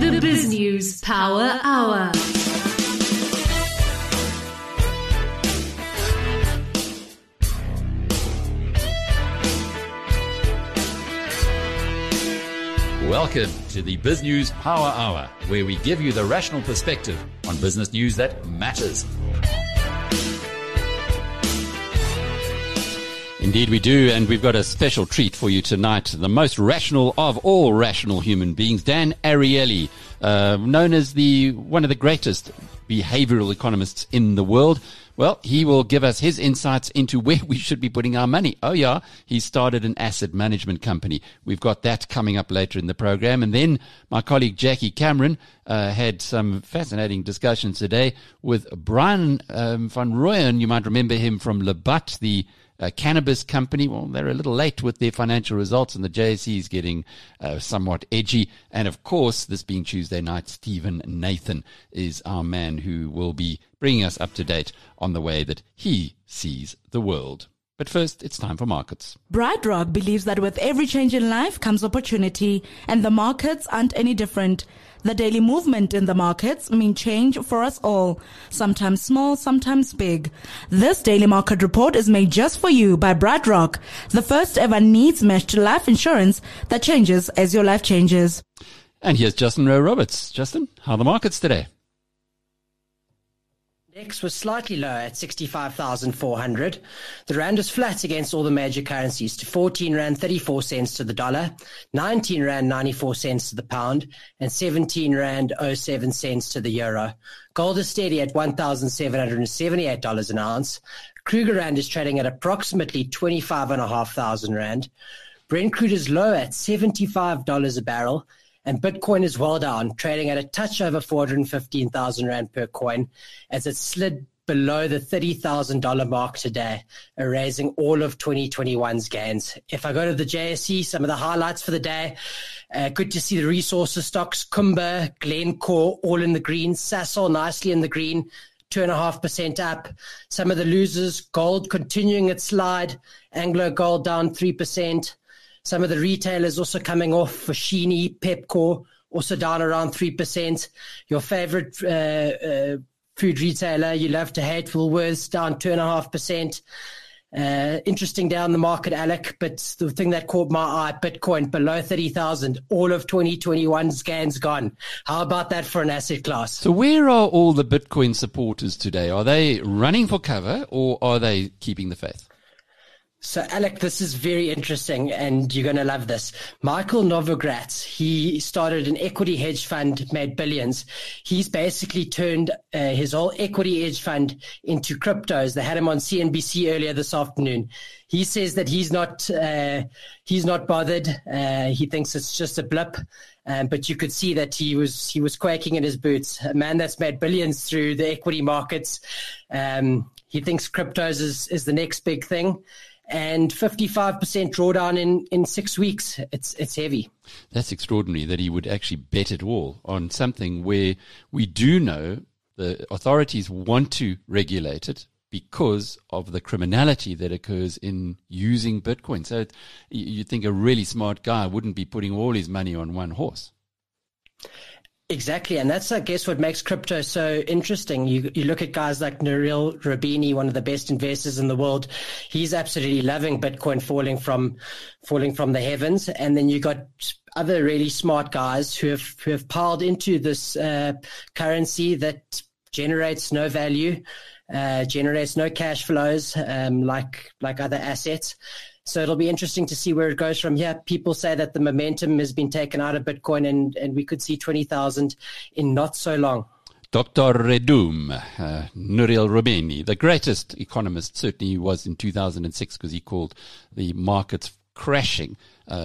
The BizNews Power Hour. Welcome to the BizNews Power Hour, where we give you the rational perspective on business news that matters. Indeed we do, and we've got a special treat for you tonight. The most rational of all rational human beings, Dan Ariely, known as one of the greatest behavioral economists in the world. Well, he will give us his insights into where we should be putting our money. Oh yeah, he started an asset management company. We've got that coming up later in the program. And then my colleague Jackie Cameron had some fascinating discussions today with Brian van Rooyen. You might remember him from Labat, the cannabis company. Well, they're a little late with their financial results, and the JSE is getting somewhat edgy. And of course, this being Tuesday night, Stephen Nathan is our man who will be bringing us up to date on the way that he sees the world. But first, it's time for markets. BrightRock believes that with every change in life comes opportunity, and the markets aren't any different. The daily movement in the markets mean change for us all, sometimes small, sometimes big. This daily market report is made just for you by BrightRock, the first ever needs matched life insurance that changes as your life changes. And here's Justin Rowe Roberts. Justin, how are the markets today? X was slightly lower at 65,400. The rand was flat against all the major currencies to 14 rand 34 cents to the dollar, 19 rand 94 cents to the pound, and 17 rand 07 cents to the euro. Gold is steady at $1,778 an ounce. Kruger rand is trading at approximately 25,500 rand. Brent crude is low at $75 a barrel. And Bitcoin is well down, trading at a touch over 415,000 Rand per coin as it slid below the $30,000 mark today, erasing all of 2021's gains. If I go to the JSE, some of the highlights for the day, good to see the resources stocks, Kumba, Glencore, all in the green, Sasol nicely in the green, 2.5% up. Some of the losers, gold continuing its slide, Anglo Gold down 3%. Some of the retailers also coming off for Sheeny, Pepco, also down around 3%. Your favorite food retailer, you love to hate, Woolworths, down 2.5%. Interesting down the market, Alec, but the thing that caught my eye, Bitcoin, below 30,000. All of 2021's gains gone. How about that for an asset class? So where are all the Bitcoin supporters today? Are they running for cover or are they keeping the faith? So, Alec, this is very interesting, and you're going to love this. Michael Novogratz, he started an equity hedge fund, made billions. He's basically turned his whole equity hedge fund into cryptos. They had him on CNBC earlier this afternoon. He says that he's not bothered. He thinks it's just a blip. But you could see that he was quaking in his boots. A man that's made billions through the equity markets. He thinks cryptos is the next big thing. And 55% drawdown in 6 weeks. It's heavy. That's extraordinary that he would actually bet at all on something where we do know the authorities want to regulate it because of the criminality that occurs in using Bitcoin. So you'd think a really smart guy wouldn't be putting all his money on one horse. Exactly, and that's, I guess, what makes crypto so interesting. You look at guys like Nouriel Roubini, one of the best investors in the world. He's absolutely loving Bitcoin falling from the heavens, and then you got other really smart guys who have piled into this currency that generates no value, generates no cash flows, like other assets. So it'll be interesting to see where it goes from here. People say that the momentum has been taken out of Bitcoin and we could see 20,000 in not so long. Dr. Redum, Nouriel Roubini, the greatest economist, certainly he was in 2006 because he called the markets crashing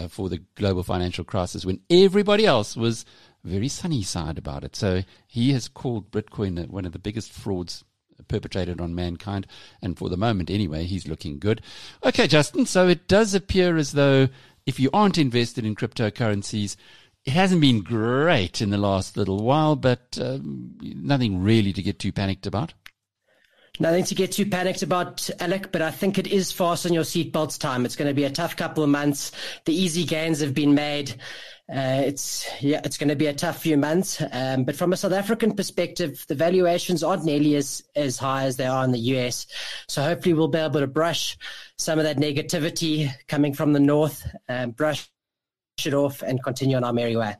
for the global financial crisis when everybody else was very sunny side about it. So he has called Bitcoin one of the biggest frauds perpetrated on mankind, and for the moment anyway, he's looking good. Okay, Justin, so it does appear as though if you aren't invested in cryptocurrencies, it hasn't been great in the last little while, but nothing really to get too panicked about. Nothing to get too panicked about, Alec, but I think it is fast on your seatbelts time. It's going to be a tough couple of months. The easy gains have been made. It's going to be a tough few months. But from a South African perspective, the valuations aren't nearly as high as they are in the US. So hopefully we'll be able to brush some of that negativity coming from the north, brush it off and continue on our merry way.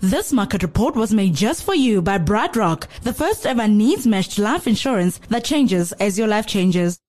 This market report was made just for you by BrightRock, the first ever needs-matched life insurance that changes as your life changes.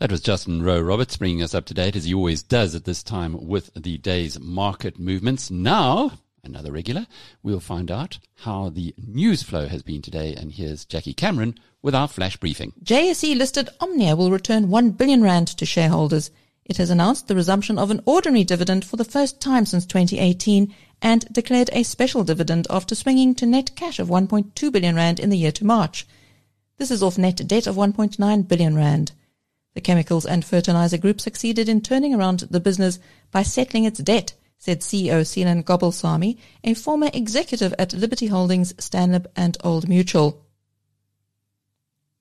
That was Justin Rowe Roberts bringing us up to date, as he always does at this time, with the day's market movements. Now, another regular, we'll find out how the news flow has been today. And here's Jackie Cameron with our flash briefing. JSE listed Omnia will return R1 billion to shareholders. It has announced the resumption of an ordinary dividend for the first time since 2018 and declared a special dividend after swinging to net cash of R1.2 billion in the year to March. This is off net debt of R1.9 billion. The chemicals and fertilizer group succeeded in turning around the business by settling its debt, said CEO Seelan Gobulswamy, a former executive at Liberty Holdings, Stanlib and Old Mutual.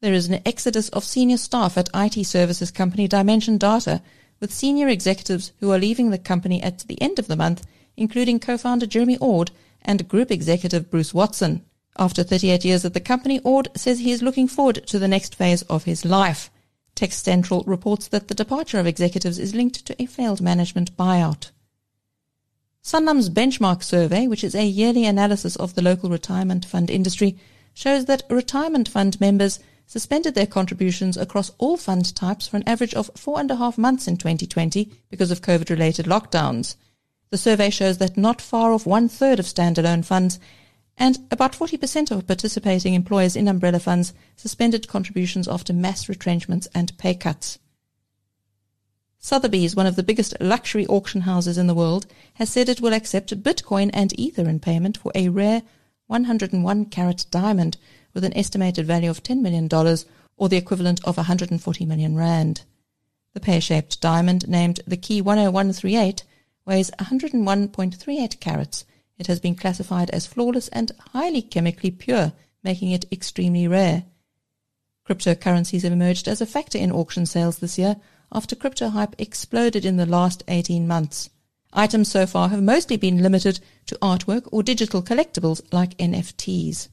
There is an exodus of senior staff at IT services company Dimension Data, with senior executives who are leaving the company at the end of the month, including co-founder Jeremy Ord and group executive Bruce Watson. After 38 years at the company, Ord says he is looking forward to the next phase of his life. Tech Central reports that the departure of executives is linked to a failed management buyout. Sanlam's benchmark survey, which is a yearly analysis of the local retirement fund industry, shows that retirement fund members suspended their contributions across all fund types for an average of 4.5 months in 2020 because of COVID-related lockdowns. The survey shows that not far off 1/3 of standalone funds and about 40% of participating employers in umbrella funds suspended contributions after mass retrenchments and pay cuts. Sotheby's, one of the biggest luxury auction houses in the world, has said it will accept Bitcoin and Ether in payment for a rare 101-carat diamond with an estimated value of $10 million or the equivalent of R140 million. The pear-shaped diamond, named the Key 10138, weighs 101.38 carats. It has been classified as flawless and highly chemically pure, making it extremely rare. Cryptocurrencies have emerged as a factor in auction sales this year after crypto hype exploded in the last 18 months. Items so far have mostly been limited to artwork or digital collectibles like NFTs.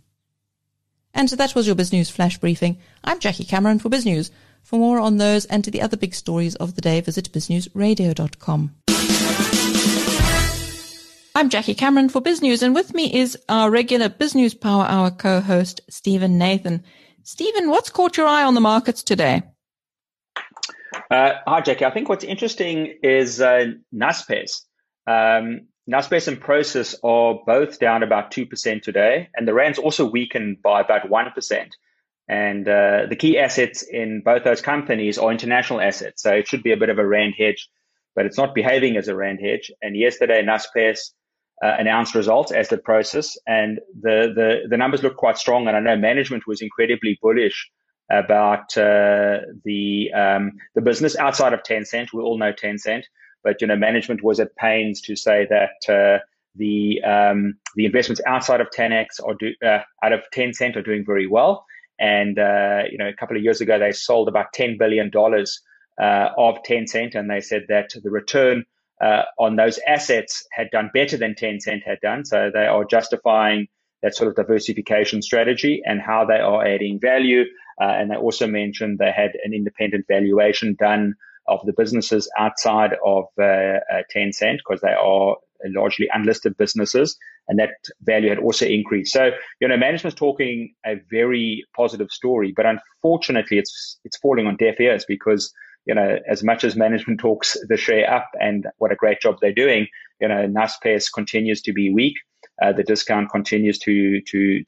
And that was your BizNews Flash Briefing. I'm Jackie Cameron for BizNews. For more on those and to the other big stories of the day, visit biznewsradio.com. I'm Jackie Cameron for BizNews, and with me is our regular BizNews Power Hour co-host, Stephen Nathan. Stephen, what's caught your eye on the markets today? Hi, Jackie. I think what's interesting is Naspers. Naspers and Prosus are both down about 2% today, and the rand's also weakened by about 1%. And the key assets in both those companies are international assets, so it should be a bit of a rand hedge, but it's not behaving as a rand hedge. And yesterday, Naspers announced results, as did Prosus, and the numbers look quite strong. And I know management was incredibly bullish about the business outside of Tencent. We all know Tencent, but you know management was at pains to say that the investments outside of Tencent are doing very well. And you know, a couple of years ago they sold about $10 billion of Tencent, and they said that the return on those assets had done better than Tencent had done. So they are justifying that sort of diversification strategy and how they are adding value. And they also mentioned they had an independent valuation done of the businesses outside of Tencent, because they are largely unlisted businesses, and that value had also increased. So, you know, management's talking a very positive story, but unfortunately it's falling on deaf ears because, you know, as much as management talks the share up and what a great job they're doing, you know, Naspers continues to be weak. The discount continues to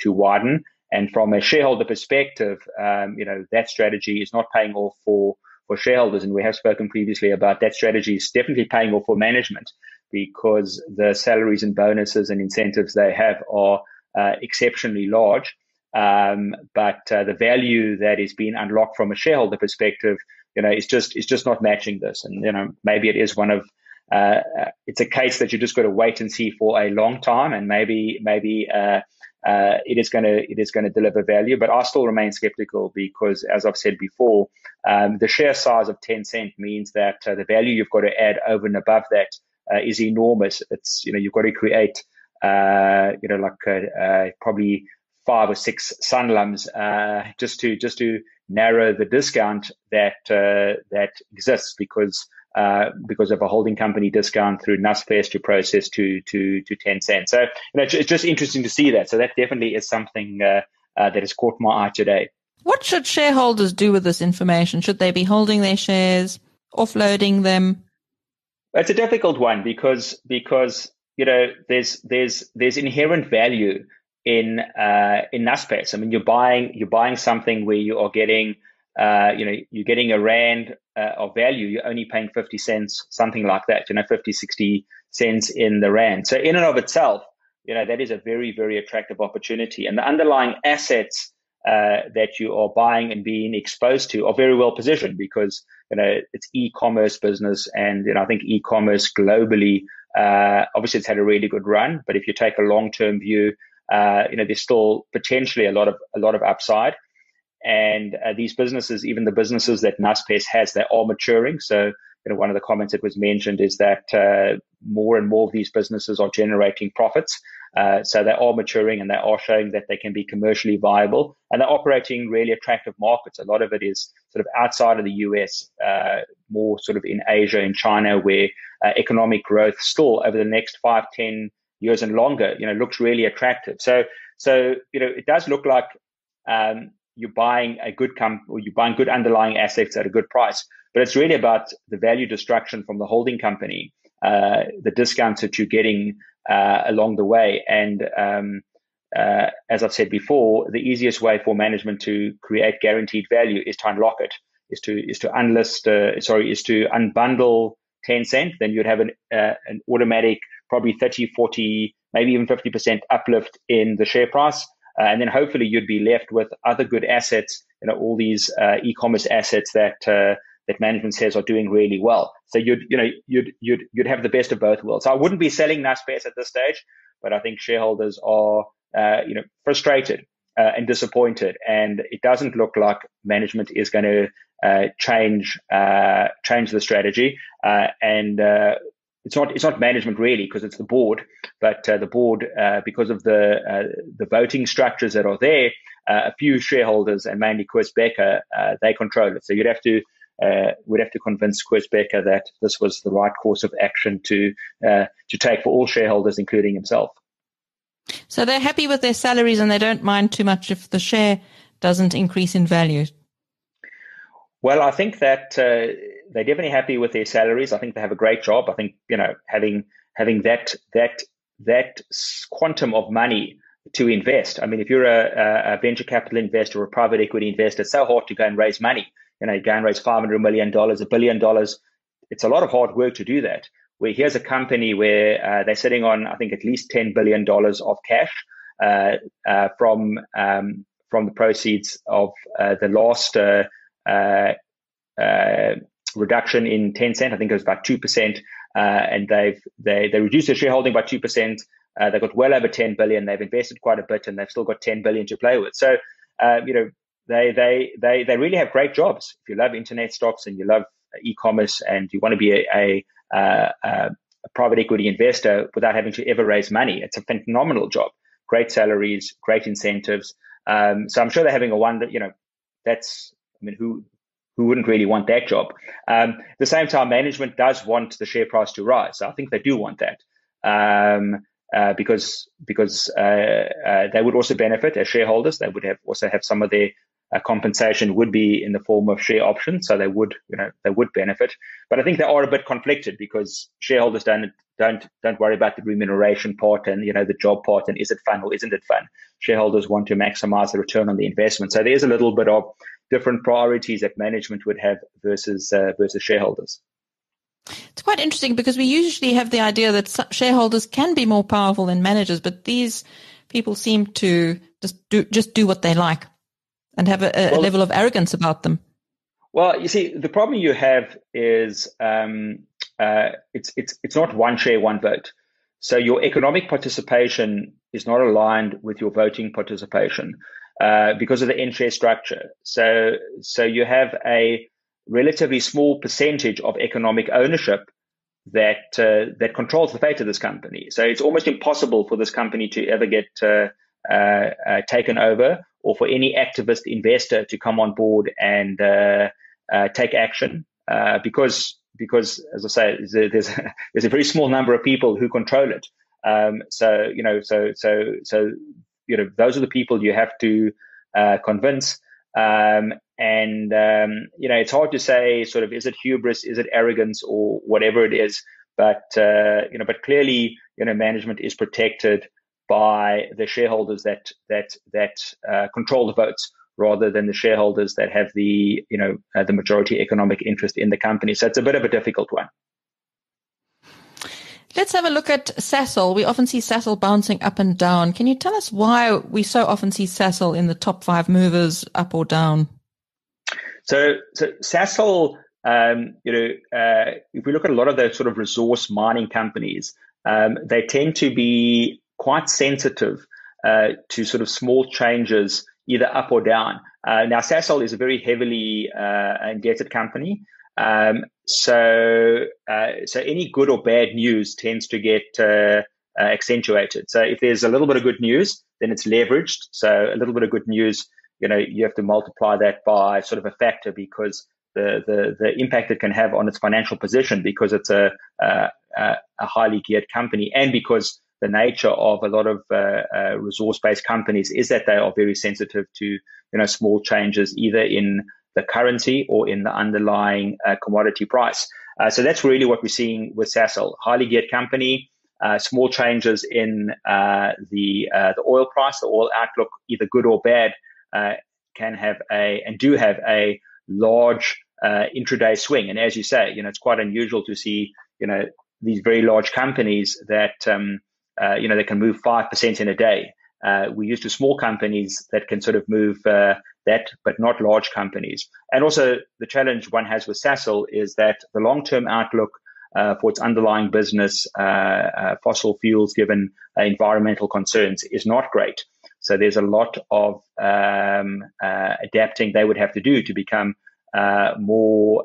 widen. And from a shareholder perspective, you know, that strategy is not paying off for shareholders. And we have spoken previously about that strategy is definitely paying off for management, because the salaries and bonuses and incentives they have are exceptionally large. But the value that is being unlocked from a shareholder perspective, you know, it's just not matching this. And, you know, maybe it is one of, it's a case that you just got to wait and see for a long time. And maybe it is going to deliver value. But I still remain skeptical because, as I've said before, the share size of Tencent means that the value you've got to add over and above that is enormous. It's, you know, you've got to create, probably 5 or 6 sunlums just to narrow the discount that exists because of a holding company discount through Naspers to process to Tencent. So, you know, it's just interesting to see that. So that definitely is something that has caught my eye today. What should shareholders do with this information? Should they be holding their shares, offloading them? It's a difficult one because you know there's inherent value in Naspers. I mean, you're buying something where you are getting you're getting a rand of value. You're only paying 50 cents, something like that. You know, 50, 60 cents in the rand. So in and of itself, you know, that is a very, very attractive opportunity. And the underlying assets that you are buying and being exposed to are very well positioned because, you know, it's e-commerce business. And, you know, I think e-commerce globally, obviously it's had a really good run. But if you take a long-term view, you know, there's still potentially a lot of upside. And these businesses, even the businesses that Naspers has, they are maturing. So, you know, one of the comments that was mentioned is that more and more of these businesses are generating profits. So they are maturing and they are showing that they can be commercially viable. And they're operating really attractive markets. A lot of it is sort of outside of the US, more sort of in Asia, in China, where economic growth still over the next 5, 10 years and longer, you know, looks really attractive. So you know, it does look like you're buying a good good underlying assets at a good price. But it's really about the value destruction from the holding company, the discounts that you're getting along the way. And as I've said before, the easiest way for management to create guaranteed value is to unlock it, is to unbundle Tencent. Then you'd have an automatic probably 30, 40, maybe even 50% uplift in the share price. And then hopefully you'd be left with other good assets, you know, all these e-commerce assets that management says are doing really well. So you'd have the best of both worlds. So I wouldn't be selling Naspers at this stage, but I think shareholders are frustrated and disappointed, and it doesn't look like management is going to change the strategy. It's not management really, because it's the board, but the board, because of the voting structures that are there, a few shareholders and mainly Chris Becker, they control it. So you'd have to we'd have to convince Chris Becker that this was the right course of action to take for all shareholders, including himself. So they're happy with their salaries and they don't mind too much if the share doesn't increase in value. Well, I think that they're definitely happy with their salaries. I think they have a great job. I think, you know, having that quantum of money to invest. I mean, if you're a venture capital investor or a private equity investor, it's so hard to go and raise money. You know, you go and raise $500 million, $1 billion. It's a lot of hard work to do that. Where here's a company where they're sitting on, I think, at least $10 billion of cash from the proceeds of the last reduction in Tencent. I think it was about 2%, and they reduced their shareholding by 2%. They've got well over $10 billion. They've invested quite a bit, and they've still got $10 billion to play with. So, you know. They really have great jobs. If you love internet stocks and you love e-commerce and you want to be a private equity investor without having to ever raise money, it's a phenomenal job. Great salaries, great incentives. So I'm sure they're having a one that, you know, that's, I mean, who wouldn't really want that job? At the same time, management does want the share price to rise. So I think they do want that. Because they would also benefit as shareholders. They would also have some of their compensation would be in the form of share options, so they would benefit. But I think they are a bit conflicted because shareholders don't worry about the remuneration part and, you know, the job part and is it fun or isn't it fun. Shareholders want to maximize the return on the investment, so there's a little bit of different priorities that management would have versus shareholders. It's quite interesting because we usually have the idea that shareholders can be more powerful than managers, but these people seem to just do what they like and have a level of arrogance about them. Well, you see, the problem you have is it's not one share, one vote. So your economic participation is not aligned with your voting participation because of the in-share structure. So you have a relatively small percentage of economic ownership that that controls the fate of this company. So it's almost impossible for this company to ever get taken over, or for any activist investor to come on board and take action, because as I say, there's a very small number of people who control it. So those are the people you have to convince. It's hard to say sort of, is it hubris, is it arrogance, or whatever it is. But clearly, management is protected by the shareholders that control the votes, rather than the shareholders that have the majority economic interest in the company. So it's a bit of a difficult one. Let's have a look at Sasol. We often see Sasol bouncing up and down. Can you tell us why we so often see Sasol in the top five movers, up or down? So Sasol, if we look at a lot of those sort of resource mining companies, they tend to be quite sensitive to sort of small changes, either up or down. Now, Sasol is a very heavily indebted company. So any good or bad news tends to get accentuated. So if there's a little bit of good news, then it's leveraged. So a little bit of good news, you have to multiply that by sort of a factor, because the impact it can have on its financial position, because it's a highly geared company, and because the nature of a lot of resource-based companies is that they are very sensitive to small changes, either in the currency or in the underlying commodity price. So that's really what we're seeing with Sasol. Highly geared company, small changes in the oil price, the oil outlook, either good or bad, can have a large intraday swing. And as you say, it's quite unusual to see these very large companies that they can move 5% in a day. We're used to small companies that can sort of move that, but not large companies. And also the challenge one has with Sasol is that the long-term outlook for its underlying business, fossil fuels, given environmental concerns, is not great. So there's a lot of adapting they would have to do to become more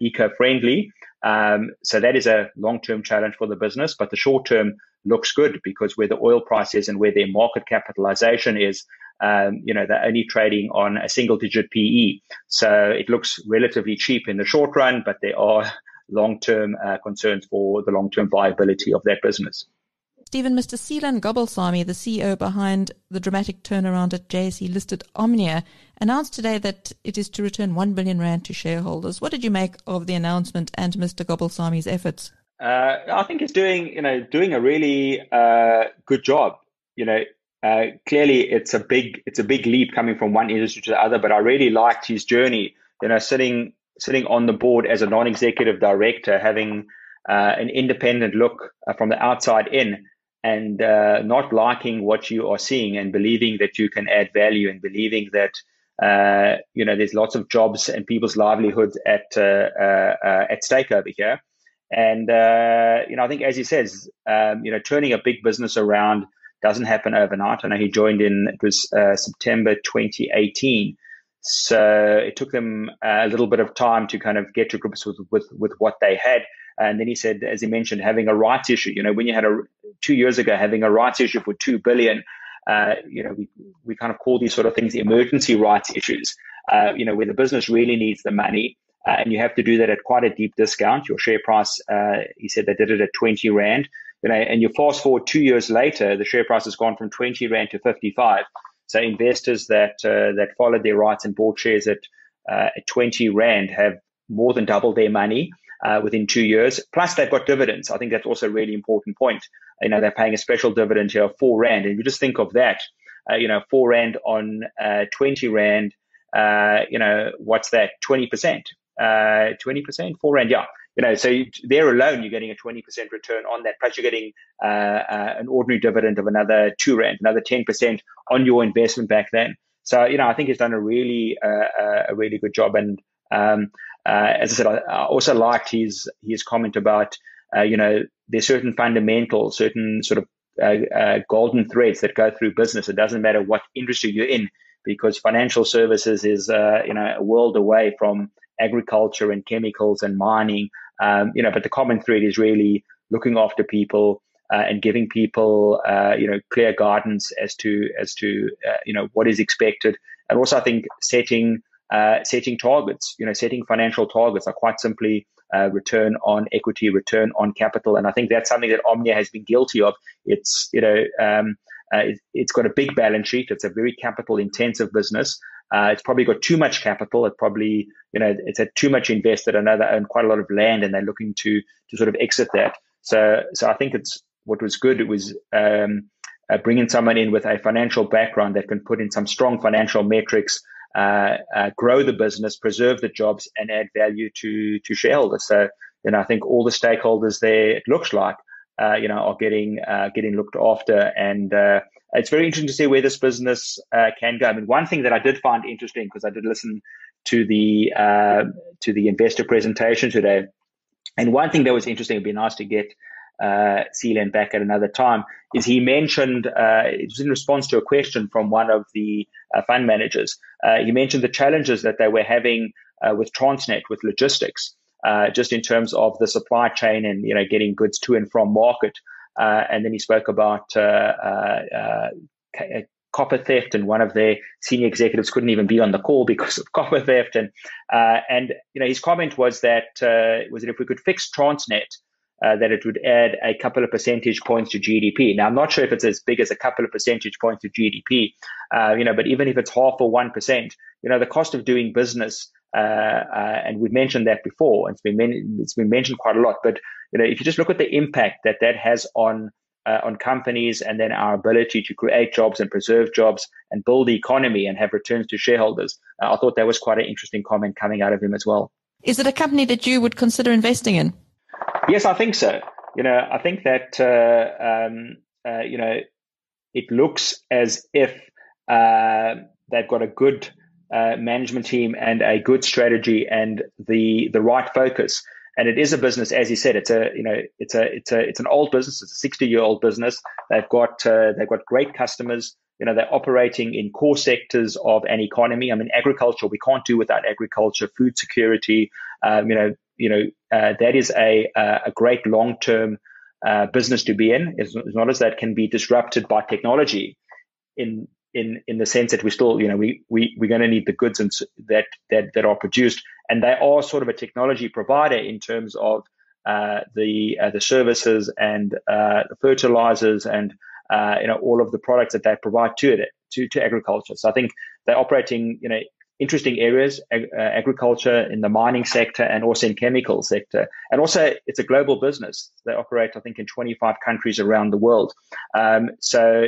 eco-friendly. So that is a long-term challenge for the business, but the short-term looks good, because where the oil price is and where their market capitalization is, they're only trading on a single-digit PE. So it looks relatively cheap in the short run, but there are long-term concerns for the long-term viability of that business. Stephen, Mr. Seelan Gobulswamy, the CEO behind the dramatic turnaround at JSE-listed Omnia, announced today that it is to return 1 billion rand to shareholders. What did you make of the announcement and Mr. Gobulswamy's efforts? I think he's doing a really good job. Clearly it's a big leap coming from one industry to the other, but I really liked his journey. Sitting on the board as a non-executive director, having an independent look from the outside in, and not liking what you are seeing, and believing that you can add value, and believing that there's lots of jobs and people's livelihoods at stake over here. And I think, as he says, turning a big business around doesn't happen overnight. I know he joined in, it was September 2018, so it took them a little bit of time to kind of get to grips with what they had. And then he said, as he mentioned, having a rights issue. When you had 2 years ago, having a rights issue for $2 billion, we kind of call these sort of things emergency rights issues. Where the business really needs the money, and you have to do that at quite a deep discount. Your share price, he said, they did it at 20 rand. And you fast forward 2 years later, the share price has gone from 20 rand to 55. So investors that followed their rights and bought shares at 20 rand have more than doubled their money within 2 years. Plus, they've got dividends. I think that's also a really important point. They're paying a special dividend here of 4 rand, and you just think of that. 4 rand on 20 rand. What's that? 20%. 20%. 4 rand. Yeah. So there alone, you're getting a 20% return on that. Plus, you're getting an ordinary dividend of another 2 rand, another 10% on your investment back then. So I think he's done a really good job. And as I said, I also liked his comment about, there's certain fundamentals, certain sort of golden threads that go through business. It doesn't matter what industry you're in, because financial services is, a world away from agriculture and chemicals and mining But the common thread is really looking after people and giving people, clear guidance as to what is expected. And also, I think setting targets, setting financial targets are quite simply return on equity, return on capital. And I think that's something that Omnia has been guilty of. It's got a big balance sheet. It's a very capital intensive business. It's probably got too much capital. It probably, it's had too much invested. I know they own quite a lot of land and they're looking to sort of exit that. So I think it's what was good. It was bringing someone in with a financial background that can put in some strong financial metrics, grow the business, preserve the jobs, and add value to shareholders. So, I think all the stakeholders there, it looks like, are getting looked after. And it's very interesting to see where this business can go. I mean, one thing that I did find interesting, because I did listen to the investor presentation today, and one thing that was interesting, it'd be nice to get Seelan back at another time, is he mentioned, it was in response to a question from one of the fund managers, he mentioned the challenges that they were having with Transnet, with logistics. Just in terms of the supply chain and getting goods to and from market, and then he spoke about copper theft, and one of their senior executives couldn't even be on the call because of copper theft. And his comment was that if we could fix Transnet, that it would add a couple of percentage points to GDP. Now I'm not sure if it's as big as a couple of percentage points to GDP, but even if it's half or 1%, the cost of doing business. And we've mentioned that before, and it's been mentioned quite a lot. But if you just look at the impact that has on companies, and then our ability to create jobs and preserve jobs and build the economy and have returns to shareholders, I thought that was quite an interesting comment coming out of him as well. Is it a company that you would consider investing in? Yes, I think so. I think that it looks as if they've got a good management team and a good strategy and the right focus. And it is a business, as you said, it's an old business. It's a 60-year-old business. They've got great customers. They're operating in core sectors of an economy. I mean, agriculture, we can't do without agriculture, food security. That is a great long-term business to be in, as long as that can be disrupted by technology in the sense that we still, we're going to need the goods and that are produced, and they are sort of a technology provider in terms of the services and the fertilizers and all of the products that they provide to agriculture. So I think they're operating interesting areas, agriculture, in the mining sector, and also in chemical sector. And also, it's a global business. They operate, I think, in 25 countries around the world. So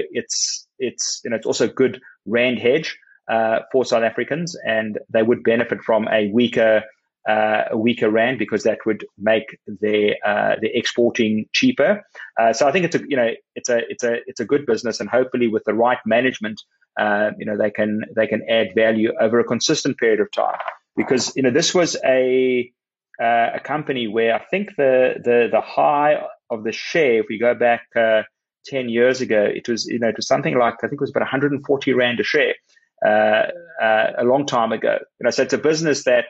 it's also a good rand hedge for South Africans, and they would benefit from a weaker rand, because that would make their exporting cheaper. So I think it's a good business, and hopefully with the right management, they can add value over a consistent period of time. Because this was a company where I think the high of the share, if we go back 10 years ago, it was something like, I think it was about 140 rand a share a long time ago. So it's a business that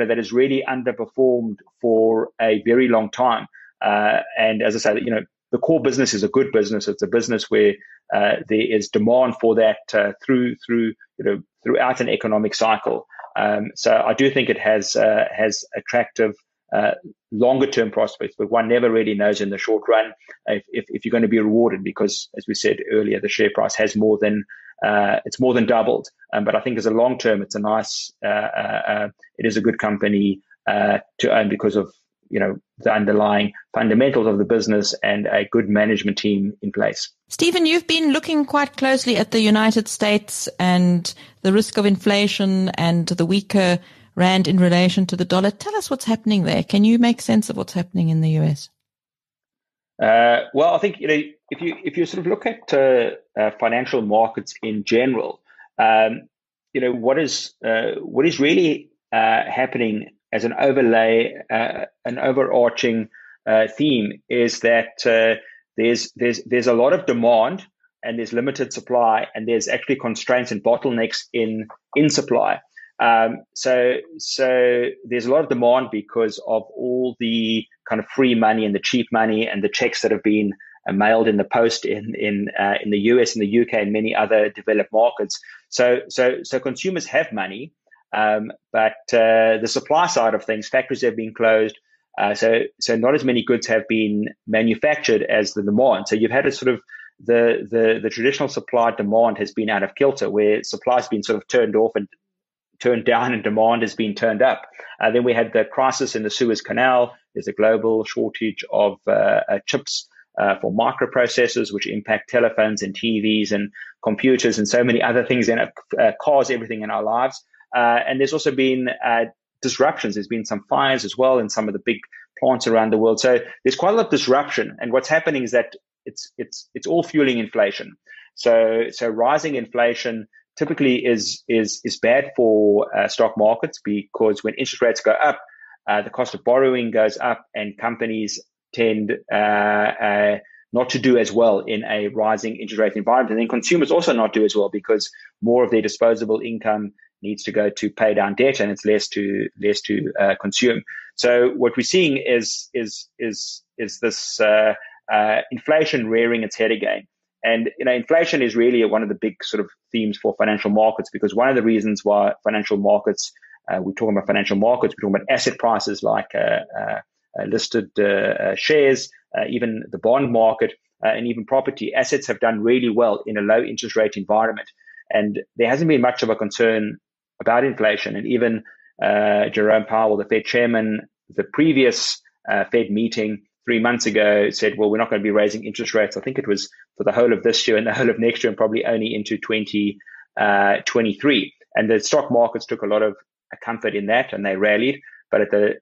has really underperformed for a very long time. And as I said, the core business is a good business. It's a business where there is demand for that throughout an economic cycle. So I do think it has attractive longer term prospects, but one never really knows in the short run if you're going to be rewarded, because, as we said earlier, the share price has more than doubled. But I think as a long term, it's a nice, it is a good company to own, because of the underlying fundamentals of the business and a good management team in place. Stephen, you've been looking quite closely at the United States and the risk of inflation and the weaker rand in relation to the dollar. Tell us what's happening there. Can you make sense of what's happening in the US? Well, I think if you sort of look at financial markets in general, what is really happening as an overlay, an overarching theme, is that there's a lot of demand and there's limited supply, and there's actually constraints and bottlenecks in supply. So there's a lot of demand because of all the kind of free money and the cheap money and the checks that have been mailed in the post in the US and the UK and many other developed markets. So consumers have money, but the supply side of things, factories have been closed. So not as many goods have been manufactured as the demand. So you've had a sort of the traditional supply demand has been out of kilter, where supply has been sort of turned off and turned down and demand has been turned up. Then we had the crisis in the Suez Canal. There's a global shortage of chips for microprocessors, which impact telephones and TVs and computers and so many other things, and cars, everything in our lives. And there's also been disruptions. There's been some fires as well in some of the big plants around the world. So there's quite a lot of disruption. And what's happening is that it's all fueling inflation. So rising inflation typically is bad for stock markets, because when interest rates go up, the cost of borrowing goes up, and companies tend not to do as well in a rising interest rate environment. And then consumers also not do as well, because more of their disposable income needs to go to pay down debt, and it's less to consume. So what we're seeing is this inflation rearing its head again. And inflation is really one of the big sort of themes for financial markets, because one of the reasons why financial markets, we're talking about financial markets, we're talking about asset prices like listed shares, even the bond market, and even property assets have done really well in a low interest rate environment. And there hasn't been much of a concern about inflation. And even Jerome Powell, the Fed chairman, the previous Fed meeting 3 months ago said, well, we're not going to be raising interest rates. I think it was for the whole of this year and the whole of next year, and probably only into 2023. And the stock markets took a lot of comfort in that, and they rallied. But at the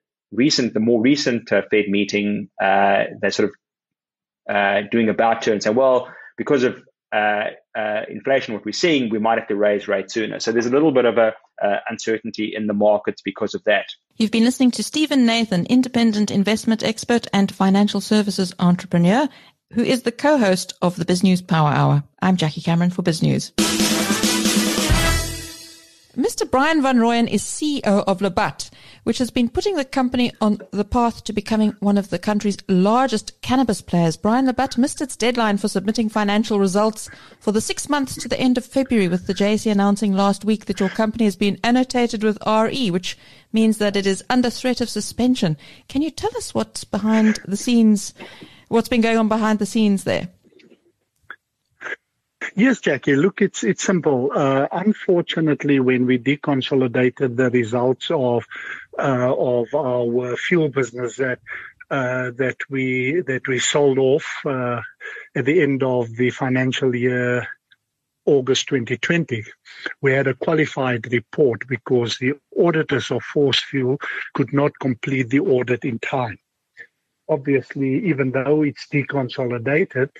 more recent Fed meeting, they're sort of doing about turn, saying, well, because of inflation, what we're seeing, we might have to raise rates sooner. So there's a little bit of a uncertainty in the markets because of that. You've been listening to Stephen Nathan, independent investment expert and financial services entrepreneur, who is the co-host of the BizNews Power Hour. I'm Jackie Cameron for BizNews. Mr. Brian van Rooyen is CEO of Labat, which has been putting the company on the path to becoming one of the country's largest cannabis players. Brian, Labat missed its deadline for submitting financial results for the 6 months to the end of February, with the JSE announcing last week that your company has been annotated with RE, which means that it is under threat of suspension. Can you tell us what's been going on behind the scenes there? Yes, Jackie. Look, it's simple. Unfortunately, when we deconsolidated the results of our fuel business that we sold off at the end of the financial year, August 2020, we had a qualified report because the auditors of Force Fuel could not complete the audit in time. Obviously, even though it's deconsolidated,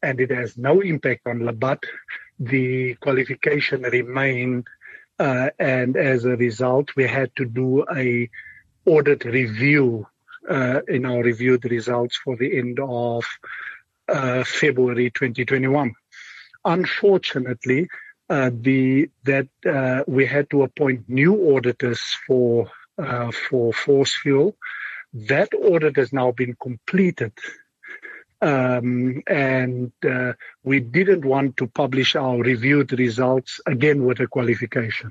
and it has no impact on Labat, the qualification remained, and as a result, we had to do a audit review in our reviewed results for the end of February 2021. Unfortunately, we had to appoint new auditors for Force Fuel. That audit has now been completed. And we didn't want to publish our reviewed results again with a qualification.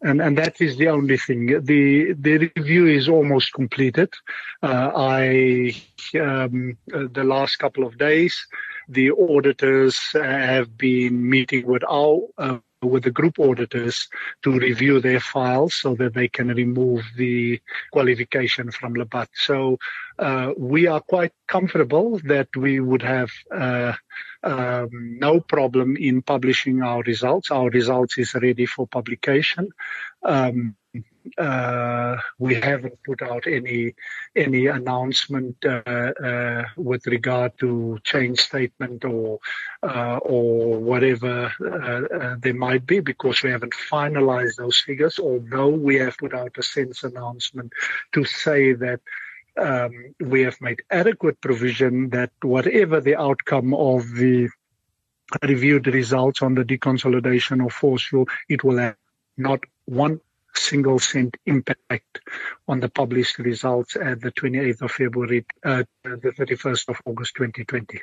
And that is the only thing. The review is almost completed. The last couple of days, the auditors have been meeting with the group auditors to review their files so that they can remove the qualification from Labat. So we are quite comfortable that we would have no problem in publishing our results. Our results is ready for publication. We haven't put out any announcement with regard to change statement or whatever there might be, because we haven't finalized those figures, although we have put out a sense announcement to say that we have made adequate provision that whatever the outcome of the reviewed results on the deconsolidation of Force Fuel, it will have not 1 single cent impact on the published results at the 28th of February the 31st of August 2020.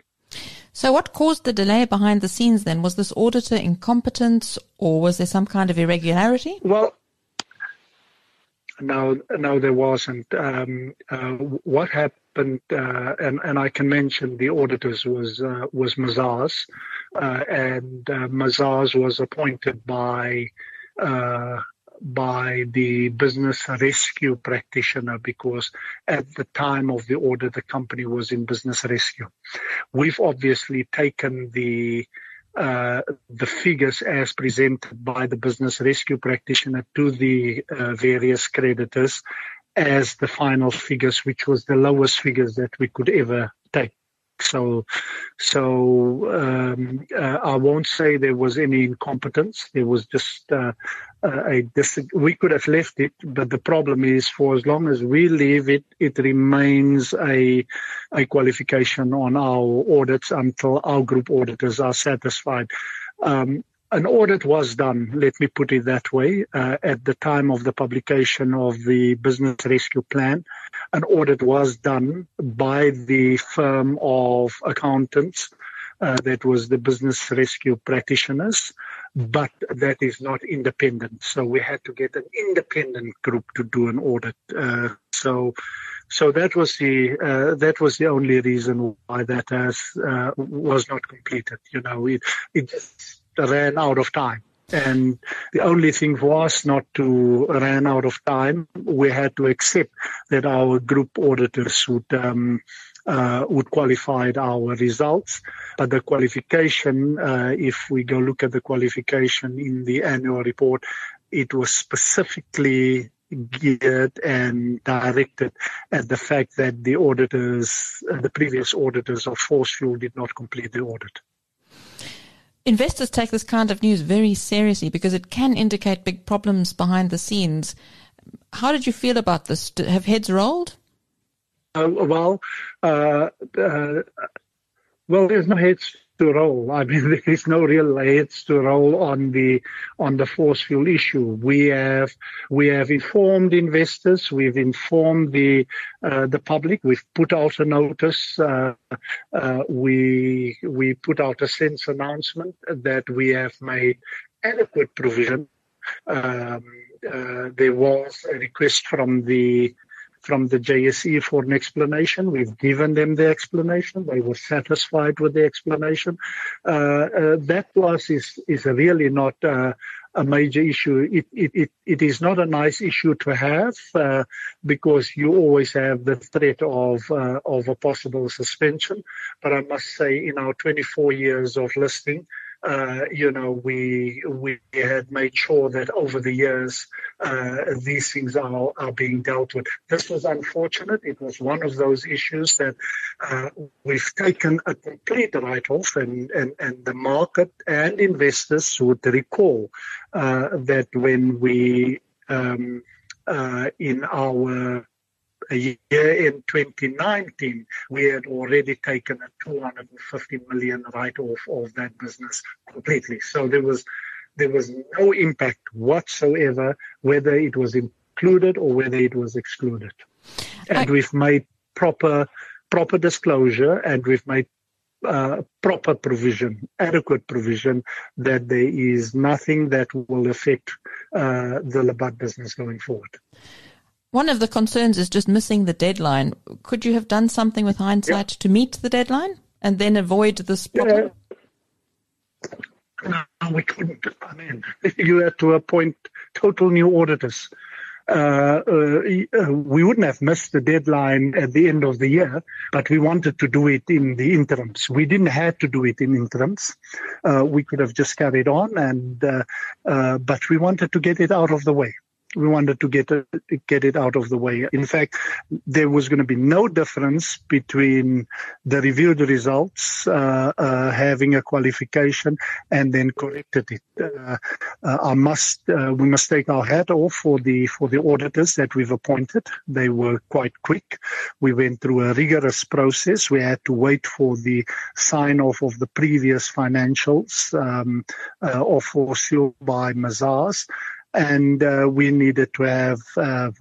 So what caused the delay behind the scenes then? Was this auditor incompetence or was there some kind of irregularity? Well, no, there wasn't. What happened, and I can mention the auditors was Mazars, and Mazars was appointed by the business rescue practitioner because at the time of the audit, the company was in business rescue. We've obviously taken the figures as presented by the business rescue practitioner to the various creditors as the final figures, which was the lowest figures that we could ever take. So I won't say there was any incompetence. There was just we could have left it, but the problem is for as long as we leave it, it remains a qualification on our audits until our group auditors are satisfied. An audit was done, let me put it that way, at the time of the publication of the business rescue plan. An audit was done by the firm of accountants that was the business rescue practitioners, but that is not independent. So we had to get an independent group to do an audit. So that was the only reason why that was not completed. You know, it just ran out of time. And the only thing for us not to run out of time, we had to accept that our group auditors would qualify our results. But the qualification, if we go look at the qualification in the annual report, it was specifically geared and directed at the fact that the auditors, the previous auditors of Force Fuel did not complete the audit. Investors take this kind of news very seriously because it can indicate big problems behind the scenes. How did you feel about this? Have heads rolled? Well, there's no heads to roll. I mean, there is no real heads to roll on the Force Fuel issue. We have informed investors. We've informed the public. We've put out a notice. We put out a SENS announcement that we have made adequate provision. There was a request from the JSE for an explanation. We've given them the explanation. They were satisfied with the explanation. That to us is really not a major issue. It is not a nice issue to have because you always have the threat of a possible suspension. But I must say, in our 24 years of listing, we had made sure that over the years these things are being dealt with. This was unfortunate. It was one of those issues that we've taken a complete write-off, and the market and investors would recall that when we in our year in 2019, we had already taken a 250 million write-off of that business completely. So there was no impact whatsoever, whether it was included or whether it was excluded. And we've made proper disclosure, and we've made proper provision, adequate provision, that there is nothing that will affect the Labat business going forward. One of the concerns is just missing the deadline. Could you have done something with hindsight to meet the deadline and then avoid this problem? No, we couldn't. I mean, you had to appoint total new auditors. We wouldn't have missed the deadline at the end of the year, but we wanted to do it in the interims. We didn't have to do it in interims. We could have just carried on, but we wanted to get it out of the way. We wanted to get it out of the way. In fact, there was going to be no difference between the reviewed results, having a qualification, and then corrected it. We must take our hat off for the auditors that we've appointed. They were quite quick. We went through a rigorous process. We had to wait for the sign-off of the previous financials of Force Fuel by Mazars. And we needed to have,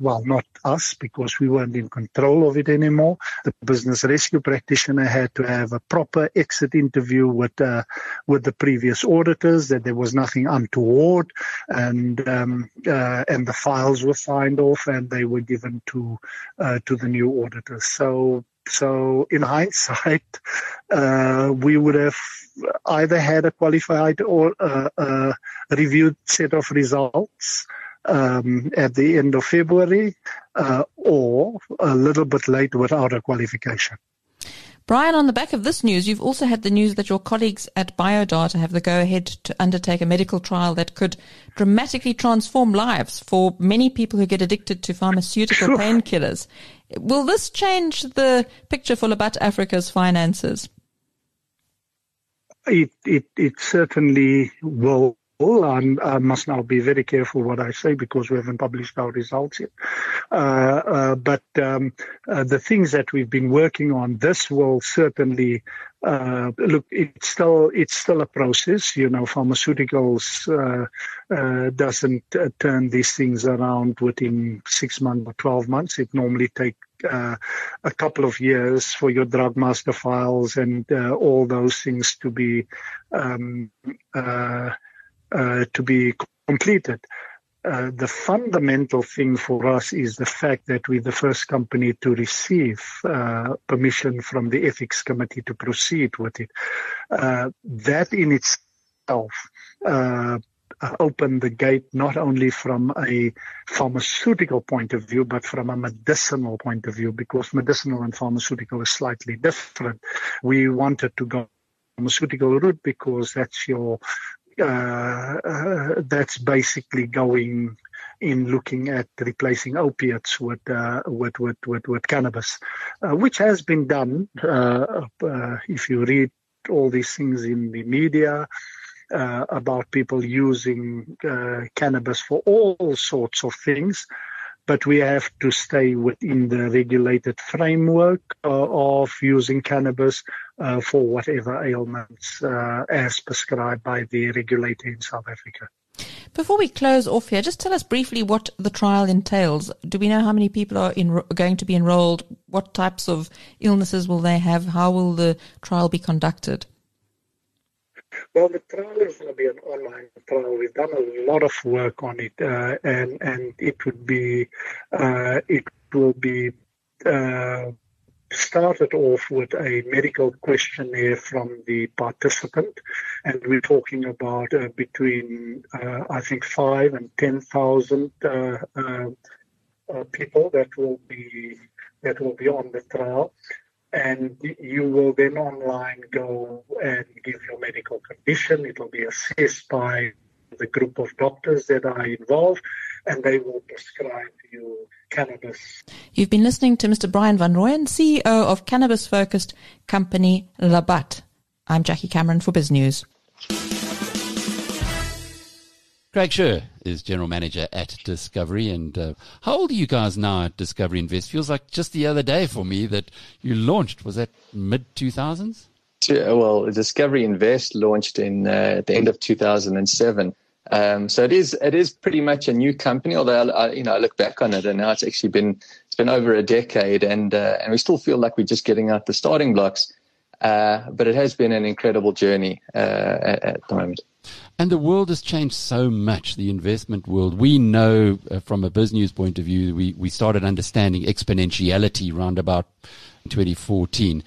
not us, because we weren't in control of it anymore. The business rescue practitioner had to have a proper exit interview with the previous auditors, that there was nothing untoward, and the files were signed off and they were given to the new auditors. So in hindsight, we would have either had a qualified or a reviewed set of results at the end of February, or a little bit late without a qualification. Brian, on the back of this news, you've also had the news that your colleagues at Biodata have the go-ahead to undertake a medical trial that could dramatically transform lives for many people who get addicted to pharmaceutical painkillers. Will this change the picture for Labat Africa's finances? It certainly will. I must now be very careful what I say, because we haven't published our results yet. But the things that we've been working on, this will certainly look. It's still a process. You know, pharmaceuticals doesn't turn these things around within 6 months or 12 months. It normally takes a couple of years for your drug master files and all those things to be completed. The fundamental thing for us is the fact that we're the first company to receive permission from the Ethics Committee to proceed with it. That in itself opened the gate not only from a pharmaceutical point of view, but from a medicinal point of view, because medicinal and pharmaceutical is slightly different. We wanted to go pharmaceutical route because that's your that's basically going in looking at replacing opiates with cannabis, which has been done. If you read all these things in the media about people using cannabis for all sorts of things, but we have to stay within the regulated framework of using cannabis for whatever ailments as prescribed by the regulator in South Africa. Before we close off here, just tell us briefly what the trial entails. Do we know how many people are going to be enrolled? What types of illnesses will they have? How will the trial be conducted? Well, the trial is going to be an online trial. We've done a lot of work on it, and it will be started off with a medical questionnaire from the participant, and we're talking about between 5,000 and 10,000 people that will be on the trial. And you will then online go and give your medical condition. It will be assessed by the group of doctors that are involved, and they will prescribe you cannabis. You've been listening to Mr. Brian van Rooyen, CEO of cannabis-focused company Labat. I'm Jackie Cameron for BizNews. Greg Sher is General Manager at Discovery. And how old are you guys now at Discovery Invest? Feels like just the other day for me that you launched. Was that mid-2000s? Well, Discovery Invest launched in at the end of 2007. So it is pretty much a new company, although I look back on it and now it's been over a decade, and we still feel like we're just getting out the starting blocks. But it has been an incredible journey at the moment. And the world has changed so much, the investment world. We know from a BizNews point of view, we started understanding exponentiality around about 2014.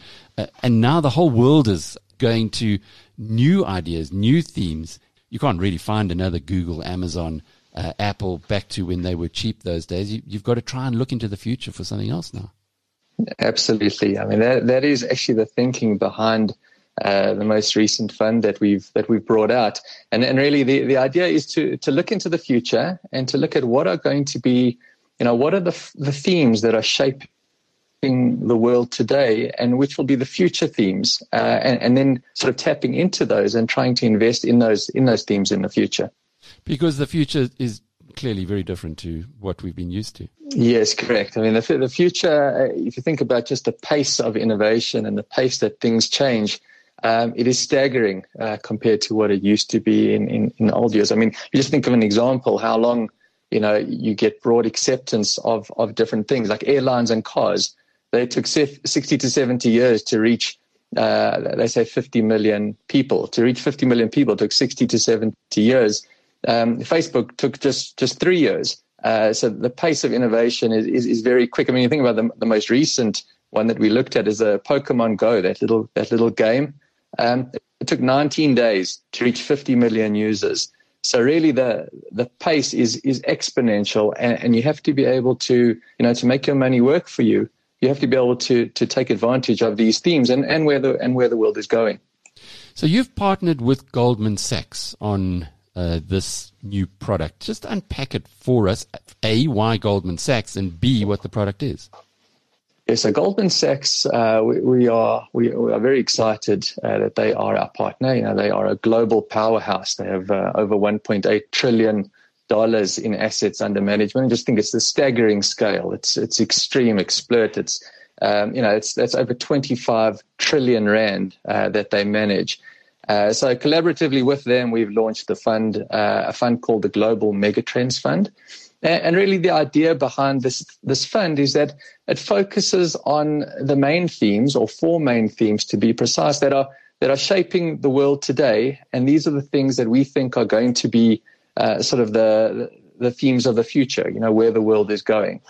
And now the whole world is going to new ideas, new themes. You can't really find another Google, Amazon, Apple back to when they were cheap those days. You've got to try and look into the future for something else now. Absolutely. I mean, that is actually the thinking behind the most recent fund that we've brought out, and really the idea is to look into the future and to look at what are going to be, what are the themes that are shaping the world today, and which will be the future themes, and then sort of tapping into those and trying to invest in those themes in the future, because the future is clearly very different to what we've been used to. Yes, correct. I mean, the future, if you think about just the pace of innovation and the pace that things change, it is staggering compared to what it used to be in old years. I mean, you just think of an example, how long you know, you get broad acceptance of different things like airlines and cars. They took 60 to 70 years to reach, they say 50 million people. To reach 50 million people took 60 to 70 years. Facebook took just 3 years. So the pace of innovation is very quick. I mean, you think about the most recent one that we looked at is a Pokemon Go, that little game. It took 19 days to reach 50 million users. So really the pace is exponential, and you have to be able to, you know, to make your money work for you. You have to be able to take advantage of these themes and where the world is going. So you've partnered with Goldman Sachs on this new product. Just unpack it for us. A, why Goldman Sachs, and B, what the product is. Yeah, so Goldman Sachs, we are very excited that they are our partner. You know, they are a global powerhouse. They have over $1.8 trillion in assets under management. I just think it's the staggering scale. It's extreme, exploit. It's that's over 25 trillion rand that they manage. So collaboratively with them, we've launched the fund, a fund called the Global Megatrends Fund. And really the idea behind this fund is that it focuses on the main themes, or four main themes to be precise, that are shaping the world today. And these are the things that we think are going to be sort of the themes of the future, you know, where the world is going.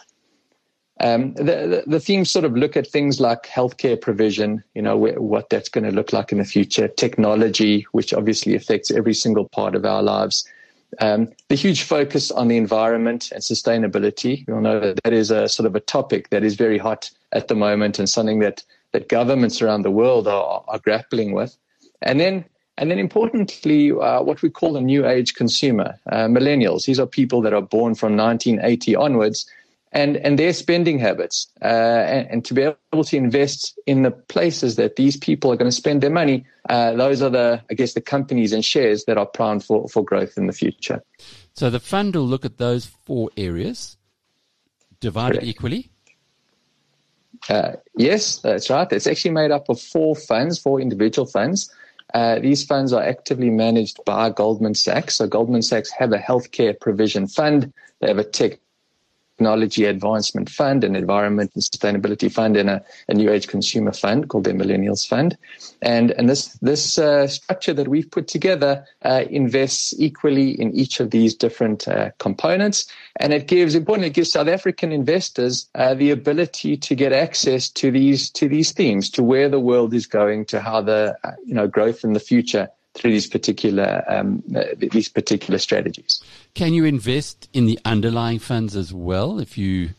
The themes sort of look at things like healthcare provision, you know, what that's going to look like in the future, technology, which obviously affects every single part of our lives. The huge focus on the environment and sustainability. You all know that is a sort of a topic that is very hot at the moment, and something that governments around the world are grappling with. And then importantly, what we call the new age consumer, millennials. These are people that are born from 1980 onwards, and their spending habits. And to be able to invest in the places that these people are going to spend their money, those are the companies and shares that are primed for growth in the future. So the fund will look at those four areas, divided equally? Yes, that's right. It's actually made up of four individual funds. These funds are actively managed by Goldman Sachs. So Goldman Sachs have a healthcare provision fund. They have a technology advancement fund, an environment and sustainability fund, and a new age consumer fund called the Millennials Fund. And this structure that we've put together invests equally in each of these different components. And it gives South African investors the ability to get access to these themes, to where the world is going, to how the growth in the future through these particular strategies. Can you invest in the underlying funds as well if you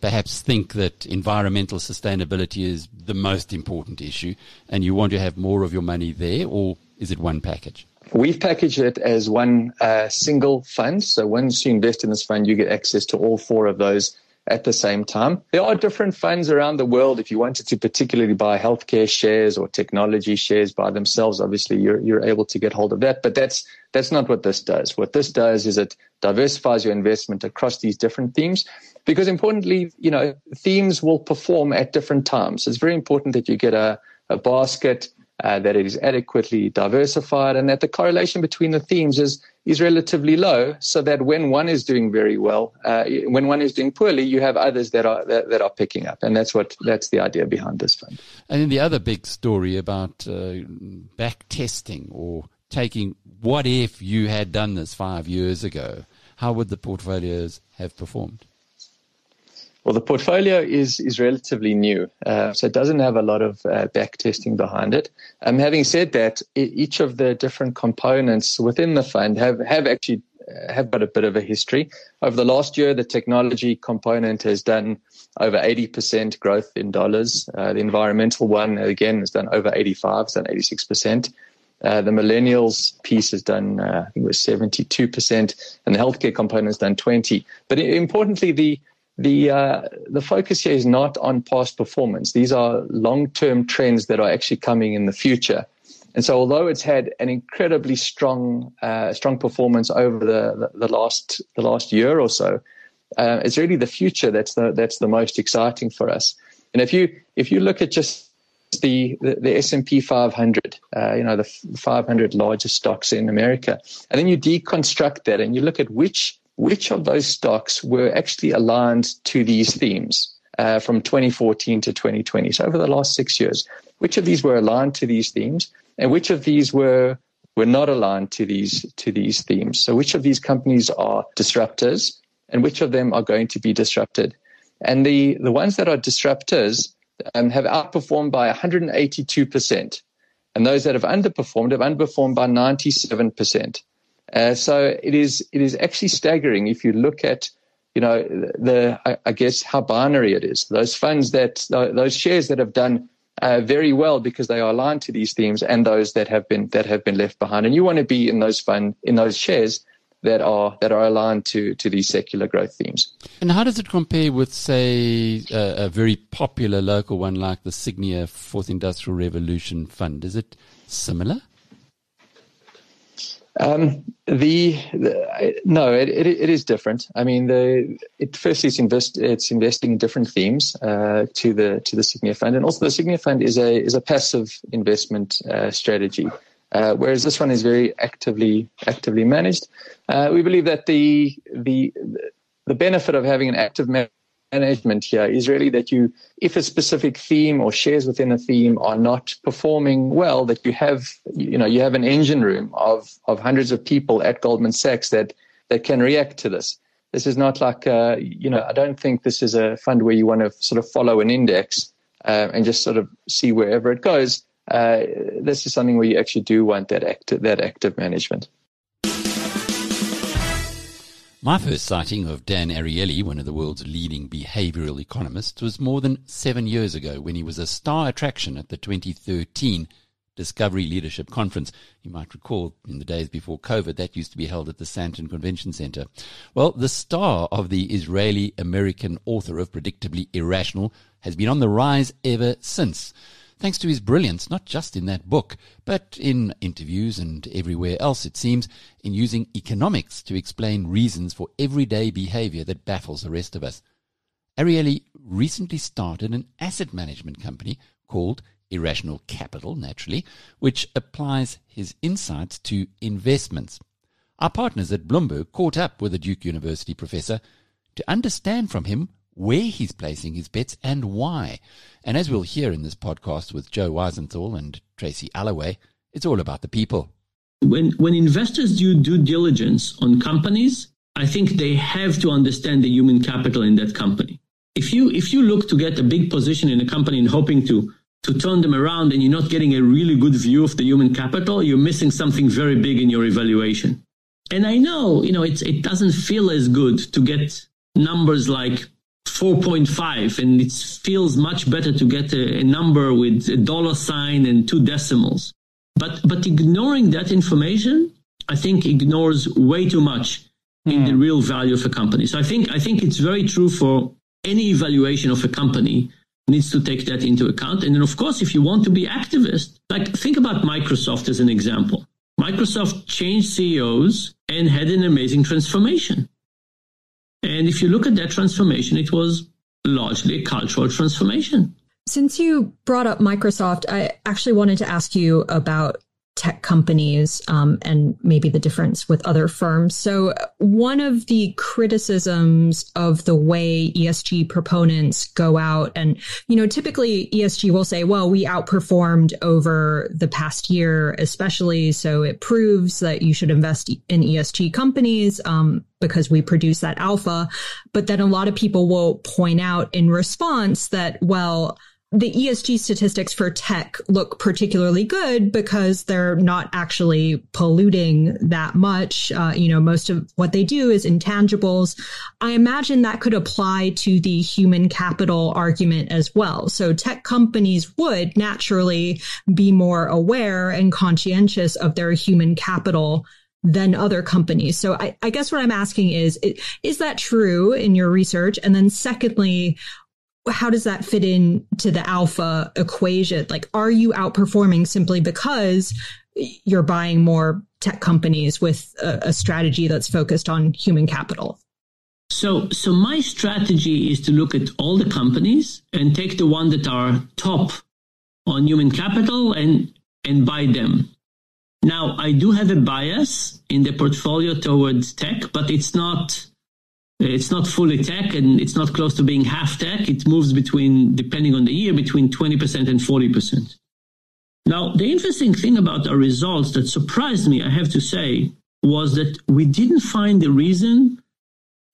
perhaps think that environmental sustainability is the most important issue and you want to have more of your money there, or is it one package? We've packaged it as one single fund. So once you invest in this fund, you get access to all four of those at the same time. There are different funds around the world. If you wanted to particularly buy healthcare shares or technology shares by themselves, obviously you're able to get hold of that. But that's not what this does. What this does is it diversifies your investment across these different themes, because importantly, you know, themes will perform at different times. It's very important that you get a basket that it is adequately diversified, and that the correlation between the themes is relatively low, so that when one is doing very well, when one is doing poorly, you have others that are picking up, and that's the idea behind this fund. And then the other big story about back testing, or taking what if you had done this 5 years ago, how would the portfolios have performed? Well, the portfolio is relatively new, so it doesn't have a lot of back testing behind it. Having said that, each of the different components within the fund have got a bit of a history. Over the last year, the technology component has done over 80% growth in dollars. The environmental one, again, has done over 85%, it's done 86%. The millennials piece has done, I think it was 72%, and the healthcare component has done 20%. But importantly, the focus here is not on past performance. These are long-term trends that are actually coming in the future. And so although it's had an incredibly strong performance over the last year or so, it's really the future that's the most exciting for us. And if you look at just the S&P 500, the 500 largest stocks in America, and then you deconstruct that and you look at which which of those stocks were actually aligned to these themes from 2014 to 2020. So over the last 6 years, which of these were aligned to these themes and which of these were not aligned to these themes? So which of these companies are disruptors and which of them are going to be disrupted? And the ones that are disruptors have outperformed by 182%. And those that have underperformed by 97%. So it is actually staggering if you look at, you know, I guess how binary it is. Those funds those shares that have done very well because they are aligned to these themes, and those that have been left behind. And you want to be in those shares that are aligned to these secular growth themes. And how does it compare with, say, a very popular local one like the Signia Fourth Industrial Revolution Fund? Is it similar? No, it is different. I mean, firstly, it's investing in different themes to the Signia Fund, and also the Signia Fund is a passive investment strategy. Whereas this one is very actively managed. We believe that the benefit of having an active management here is really that you, if a specific theme or shares within a theme are not performing well, that you have an engine room of hundreds of people at Goldman Sachs that can react to this. This is not like I don't think this is a fund where you want to sort of follow an index and just sort of see wherever it goes. This is something where you actually do want that active management. My first sighting of Dan Ariely, one of the world's leading behavioral economists, was more than 7 years ago when he was a star attraction at the 2013 Discovery Leadership Conference. You might recall in the days before COVID, that used to be held at the Sandton Convention Center. Well, the star of the Israeli-American author of Predictably Irrational has been on the rise ever since, thanks to his brilliance, not just in that book, but in interviews and everywhere else, it seems, in using economics to explain reasons for everyday behavior that baffles the rest of us. Ariely recently started an asset management company called Irrational Capital, naturally, which applies his insights to investments. Our partners at Bloomberg caught up with a Duke University professor to understand from him where he's placing his bets and why. And as we'll hear in this podcast with Joe Weisenthal and Tracy Alloway, it's all about the people. When investors do due diligence on companies, I think they have to understand the human capital in that company. If you look to get a big position in a company and hoping to turn them around and you're not getting a really good view of the human capital, you're missing something very big in your evaluation. And I know, it doesn't feel as good to get numbers like 4.5, and it feels much better to get a number with $.sign and 2 decimals. But ignoring that information, I think, ignores way too much in the real value of a company. So I think it's very true for any evaluation of a company needs to take that into account. And then, of course, if you want to be activist, like think about Microsoft as an example. Microsoft changed CEOs and had an amazing transformation. And if you look at that transformation, it was largely a cultural transformation. Since you brought up Microsoft, I actually wanted to ask you about tech companies and maybe the difference with other firms. So one of the criticisms of the way ESG proponents go out and, typically ESG will say, well, we outperformed over the past year, especially. So it proves that you should invest in ESG companies because we produce that alpha. But then a lot of people will point out in response that, well, the ESG statistics for tech look particularly good because they're not actually polluting that much. Most of what they do is intangibles. I imagine that could apply to the human capital argument as well. So tech companies would naturally be more aware and conscientious of their human capital than other companies. So I guess what I'm asking is that true in your research? And then secondly, how does that fit in to the alpha equation? Like, are you outperforming simply because you're buying more tech companies with a strategy that's focused on human capital? So my strategy is to look at all the companies and take the one that are top on human capital and buy them. Now, I do have a bias in the portfolio towards tech, but it's not fully tech, and it's not close to being half tech. It moves between, depending on the year, between 20% and 40%. Now, the interesting thing about our results that surprised me, I have to say, was that we didn't find a reason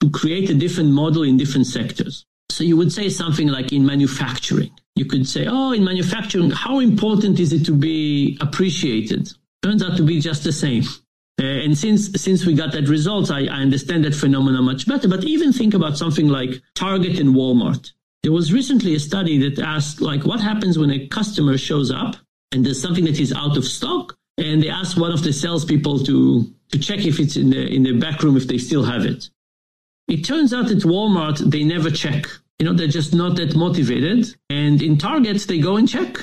to create a different model in different sectors. So you would say something like in manufacturing. You could say, oh, in manufacturing, how important is it to be appreciated? Turns out to be just the same. And since we got that result, I understand that phenomena much better. But even think about something like Target and Walmart. There was recently a study that asked, like, what happens when a customer shows up and there's something that is out of stock? And they asked one of the salespeople to check if it's in the back room, if they still have it. It turns out at Walmart, they never check. You know, they're just not that motivated. And in Target, they go and check,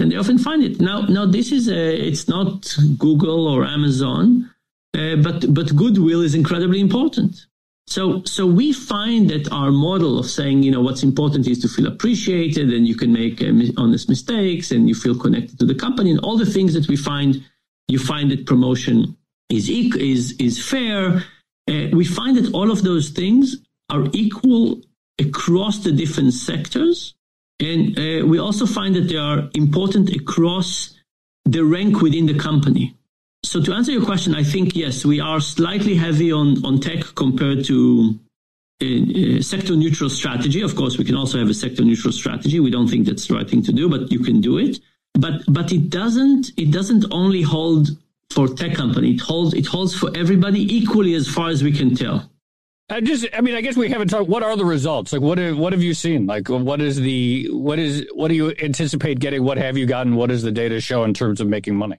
and they often find it. Now this is it's not Google or Amazon, but goodwill is incredibly important. So we find that our model of saying, you know, what's important is to feel appreciated, and you can make honest mistakes, and you feel connected to the company, and all the things that we find, you find that promotion is fair. We find that all of those things are equal across the different sectors. And we also find that they are important across the rank within the company. So to answer your question, I think, yes, we are slightly heavy on tech compared to a sector-neutral strategy. Of course, we can also have a sector-neutral strategy. We don't think that's the right thing to do, but you can do it. But it doesn't only hold for tech company. It holds for everybody equally, as far as we can tell. I guess we haven't talked. What are the results? Like, what have you seen? Like, what do you anticipate getting? What have you gotten? What does the data show in terms of making money?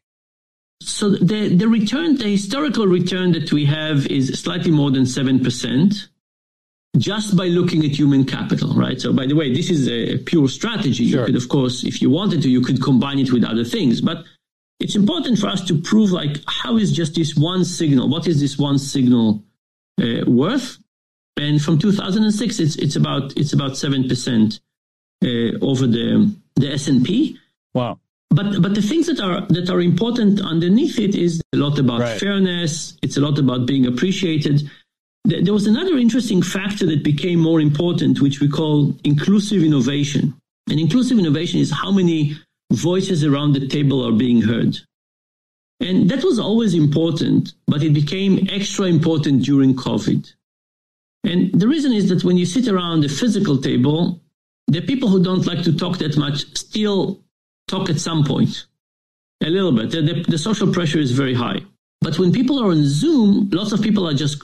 So the return, the historical return that we have is slightly more than 7%, just by looking at human capital, right? So, by the way, this is a pure strategy. Sure. You could, of course, if you wanted to, you could combine it with other things, but it's important for us to prove, like, how is just this one signal? What is this one signal worth? And from 2006, it's about 7% over the S&P. Wow! But the things that are important underneath it is a lot about fairness. It's a lot about being appreciated. There was another interesting factor that became more important, which we call inclusive innovation. And inclusive innovation is how many voices around the table are being heard. And that was always important, but it became extra important during COVID. And the reason is that when you sit around a physical table, the people who don't like to talk that much still talk at some point, a little bit. The social pressure is very high. But when people are on Zoom, lots of people are just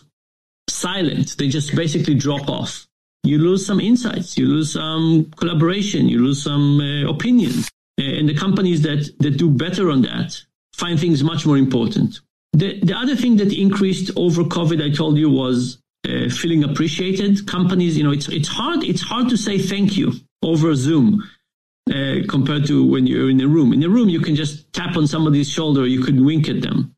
silent. They just basically drop off. You lose some insights. You lose some collaboration. You lose some opinions. And the companies that do better on that find things much more important. The other thing that increased over COVID, I told you, was feeling appreciated. Companies, you know, it's hard to say thank you over Zoom compared to when you're in a room. In a room, you can just tap on somebody's shoulder. You could wink at them.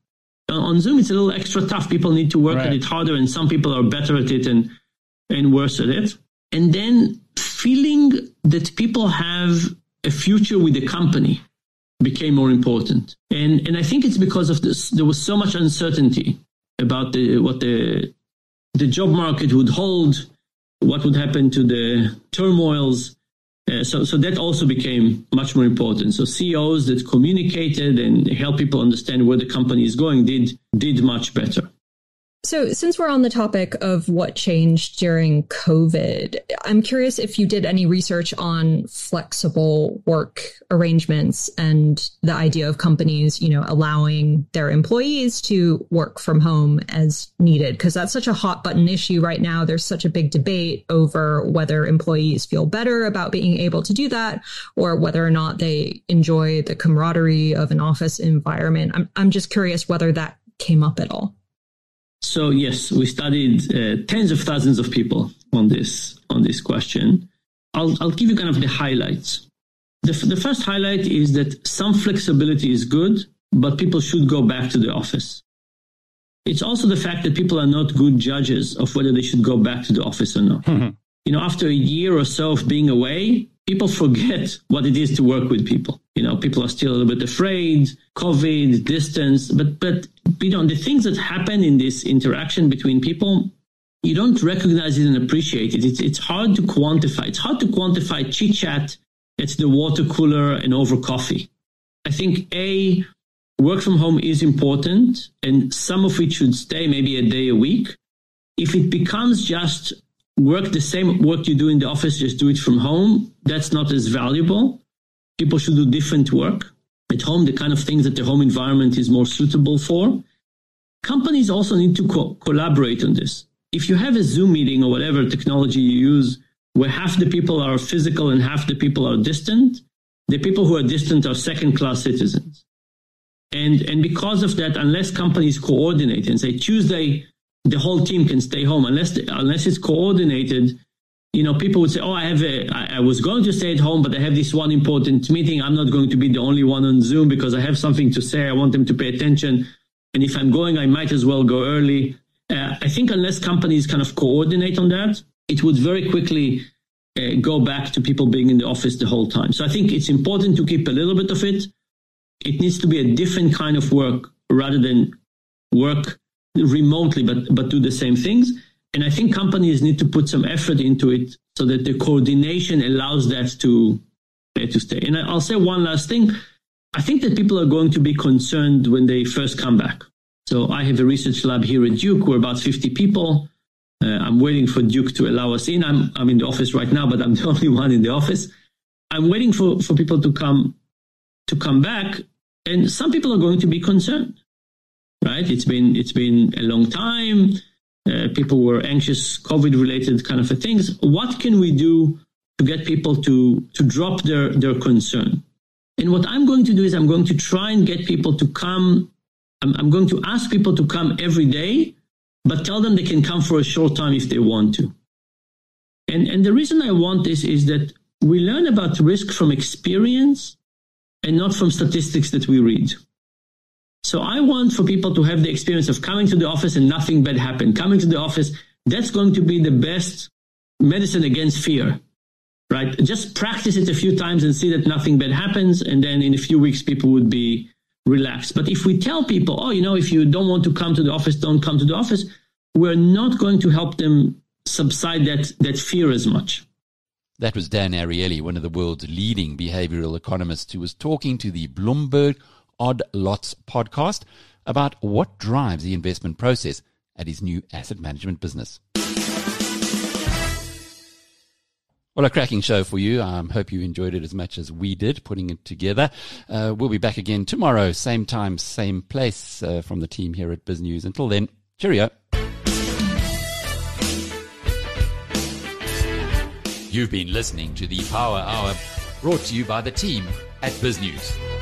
On Zoom, it's a little extra tough. People need to work at it harder, and some people are better at it and worse at it. And then feeling that people have a future with the company became more important. And I think it's because of this. There was so much uncertainty about what the job market would hold, what would happen to the turmoils. So that also became much more important. So CEOs that communicated and helped people understand where the company is going did much better. So since we're on the topic of what changed during COVID, I'm curious if you did any research on flexible work arrangements and the idea of companies, you know, allowing their employees to work from home as needed, because that's such a hot button issue right now. There's such a big debate over whether employees feel better about being able to do that or whether or not they enjoy the camaraderie of an office environment. I'm just curious whether that came up at all. So, yes, we studied tens of thousands of people on this question. I'll give you kind of the highlights. The first highlight is that some flexibility is good, but people should go back to the office. It's also the fact that people are not good judges of whether they should go back to the office or not. Mm-hmm. You know, after a year or so of being away, people forget what it is to work with people. You know, people are still a little bit afraid, COVID, distance, but you know, the things that happen in this interaction between people, you don't recognize it and appreciate it. It's hard to quantify. It's hard to quantify chit-chat at the water cooler and over coffee. I think, A, work from home is important, and some of it should stay maybe a day a week. If it becomes just work, the same work you do in the office, just do it from home, that's not as valuable. People should do different work at home, the kind of things that the home environment is more suitable for. Companies also need to collaborate on this. If you have a Zoom meeting or whatever technology you use, where half the people are physical and half the people are distant, the people who are distant are second-class citizens. And because of that, unless companies coordinate and say Tuesday, the whole team can stay home, unless it's coordinated, you know, people would say, oh, I was going to stay at home, but I have this one important meeting. I'm not going to be the only one on Zoom because I have something to say. I want them to pay attention. And if I'm going, I might as well go early. I think unless companies kind of coordinate on that, it would very quickly go back to people being in the office the whole time. So I think it's important to keep a little bit of it. It needs to be a different kind of work rather than work remotely, but do the same things. And I think companies need to put some effort into it so that the coordination allows that to stay. And I'll say one last thing. I think that people are going to be concerned when they first come back. So I have a research lab here at Duke. We're about 50 people. I'm waiting for Duke to allow us in. I'm in the office right now, but I'm the only one in the office. I'm waiting for people to come back. And some people are going to be concerned, right? It's been a long time. People were anxious, COVID-related kind of things. What can we do to get people to drop their concern? And what I'm going to do is I'm going to try and get people to come. I'm going to ask people to come every day, but tell them they can come for a short time if they want to. And the reason I want this is that we learn about risk from experience and not from statistics that we read. So I want for people to have the experience of coming to the office and nothing bad happened. Coming to the office, that's going to be the best medicine against fear, right? Just practice it a few times and see that nothing bad happens. And then in a few weeks, people would be relaxed. But if we tell people, oh, you know, if you don't want to come to the office, don't come to the office, we're not going to help them subside that fear as much. That was Dan Ariely, one of the world's leading behavioral economists, who was talking to the Bloomberg Odd Lots podcast about what drives the investment process at his new asset management business. Well, a cracking show for you. I hope you enjoyed it as much as we did putting it together. We'll be back again tomorrow, same time, same place, from the team here at BizNews. Until then, cheerio. You've been listening to the Power Hour, brought to you by the team at BizNews.